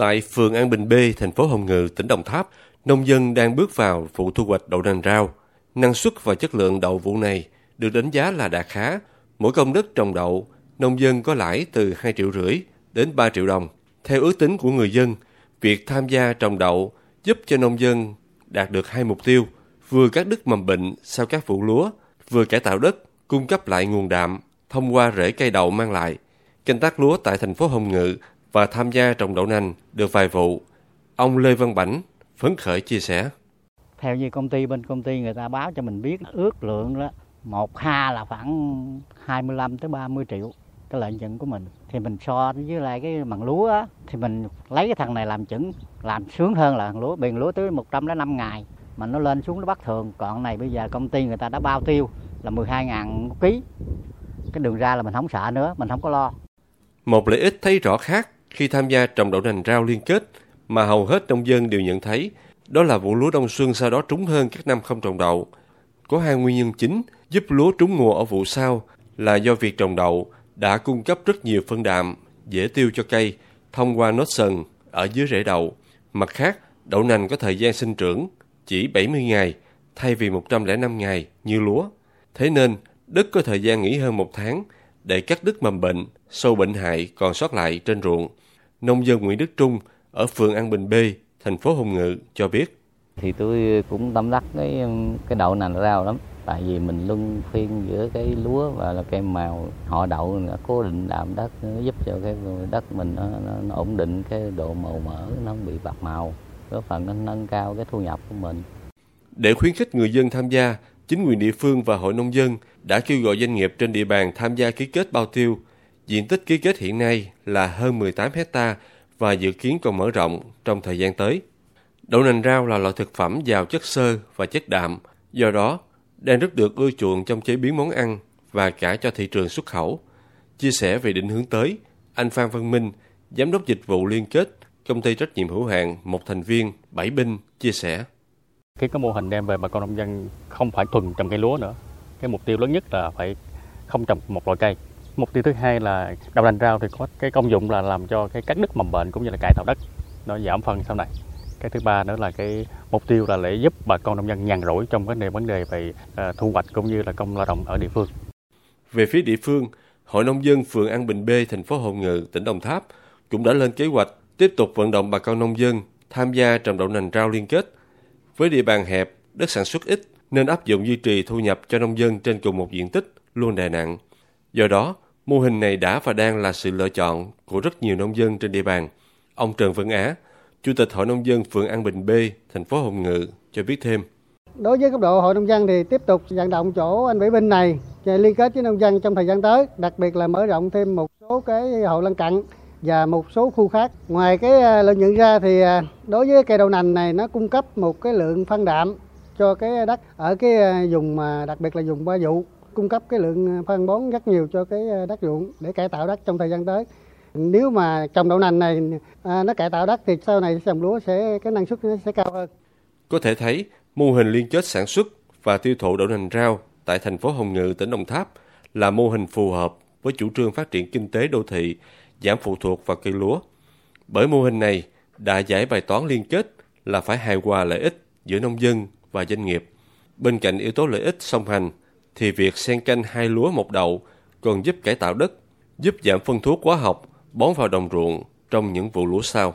Tại phường An Bình B, thành phố Hồng Ngự, tỉnh Đồng Tháp, nông dân đang bước vào vụ thu hoạch đậu nành rau. Năng suất và chất lượng đậu vụ này được đánh giá là đạt khá. Mỗi công đất trồng đậu, nông dân có lãi từ 2,5 triệu đến 3 triệu đồng. Theo ước tính của người dân, việc tham gia trồng đậu giúp cho nông dân đạt được 2 mục tiêu, vừa cắt đứt mầm bệnh sau các vụ lúa, vừa cải tạo đất, cung cấp lại nguồn đạm thông qua rễ cây đậu mang lại. Canh tác lúa tại thành phố Hồng Ngự và tham gia trồng đậu nành được vài vụ. Ông Lê Văn Bảnh phấn khởi chia sẻ. Theo như bên công ty người ta báo cho mình biết, ước lượng đó, một ha là khoảng 25 tới 30 triệu cái lợi nhuận của mình. Thì mình so với lại cái bằng lúa đó, thì mình lấy cái thằng này làm chuẩn, làm sướng hơn là thằng lúa. Biền lúa tới 105 ngày mà nó lên xuống nó bất thường. Còn này bây giờ công ty người ta đã bao tiêu là 12.000 một ký. Cái đường ra là mình không sợ nữa, mình không có lo. Một lợi ích thấy rõ khác khi tham gia trồng đậu nành rau liên kết mà hầu hết nông dân đều nhận thấy, đó là vụ lúa đông xuân sau đó trúng hơn các năm không trồng đậu. Có hai nguyên nhân chính giúp lúa trúng mùa ở vụ sau là do việc trồng đậu đã cung cấp rất nhiều phân đạm dễ tiêu cho cây thông qua nốt sần ở dưới rễ đậu. Mặt khác, đậu nành có thời gian sinh trưởng chỉ 70 ngày thay vì 105 ngày như lúa. Thế nên, đất có thời gian nghỉ hơn 1 tháng để cắt đứt mầm bệnh, sâu bệnh hại còn sót lại trên ruộng. Nông dân Nguyễn Đức Trung ở phường An Bình B, thành phố Hồng Ngự cho biết. Thì tôi cũng tâm đắc cái đậu nành rau lắm. Tại vì mình luân phiên giữa cái lúa và là cây màu, họ đậu nó cố định đạm đất, nó giúp cho cái đất mình nó ổn định cái độ màu mỡ, nó không bị bạc màu, góp phần nó nâng cao cái thu nhập của mình. Để khuyến khích người dân tham gia, chính quyền địa phương và hội nông dân đã kêu gọi doanh nghiệp trên địa bàn tham gia ký kết bao tiêu. Diện tích ký kết hiện nay là hơn 18 hectare và dự kiến còn mở rộng trong thời gian tới. Đậu nành rau là loại thực phẩm giàu chất xơ và chất đạm, do đó đang rất được ưa chuộng trong chế biến món ăn và cả cho thị trường xuất khẩu. Chia sẻ về định hướng tới, anh Phan Văn Minh, giám đốc dịch vụ liên kết, công ty trách nhiệm hữu hạn một thành viên Bảy Binh chia sẻ. Khi có mô hình đem về, bà con nông dân không phải thuần trồng cây lúa nữa. Cái mục tiêu lớn nhất là phải không trồng một loại cây. Mục tiêu thứ hai là đậu nành rau thì có cái công dụng là làm cho cái cắt đứt mầm bệnh cũng như là cải tạo đất, nó giảm phân sau này. Cái thứ ba nữa là cái mục tiêu là để giúp bà con nông dân nhàn rỗi trong vấn đề về thu hoạch cũng như là công lao động ở địa phương. Về phía địa phương, Hội nông dân phường An Bình B, thành phố Hồng Ngự, tỉnh Đồng Tháp cũng đã lên kế hoạch tiếp tục vận động bà con nông dân tham gia trồng đậu nành rau liên kết. Với địa bàn hẹp, đất sản xuất ít nên áp dụng duy trì thu nhập cho nông dân trên cùng một diện tích luôn đè nặng. Do đó, mô hình này đã và đang là sự lựa chọn của rất nhiều nông dân trên địa bàn. Ông Trần Văn Á, Chủ tịch Hội Nông dân phường An Bình B, thành phố Hồng Ngự cho biết thêm. Đối với cấp độ Hội Nông dân thì tiếp tục vận động chỗ anh Bảy Binh này để liên kết với nông dân trong thời gian tới, đặc biệt là mở rộng thêm một số cái hộ lân cận và một số khu khác. Ngoài cái lợi nhuận ra thì đối với cây đậu nành này nó cung cấp một cái lượng phân đạm cho cái đất ở cái vùng mà đặc biệt là vùng ba vụ, cung cấp cái lượng phân bón rất nhiều cho cái đất ruộng để cải tạo đất trong thời gian tới. Nếu mà trồng đậu nành này nó cải tạo đất thì sau này trồng lúa cái năng suất nó sẽ cao hơn. Có thể thấy mô hình liên kết sản xuất và tiêu thụ đậu nành rau tại thành phố Hồng Ngự, tỉnh Đồng Tháp là mô hình phù hợp với chủ trương phát triển kinh tế đô thị, giảm phụ thuộc vào cây lúa. Bởi mô hình này đã giải bài toán liên kết là phải hài hòa lợi ích giữa nông dân và doanh nghiệp. Bên cạnh yếu tố lợi ích song hành thì việc xen canh hai lúa một đậu còn giúp cải tạo đất, giúp giảm phân thuốc hóa học bón vào đồng ruộng trong những vụ lúa sau.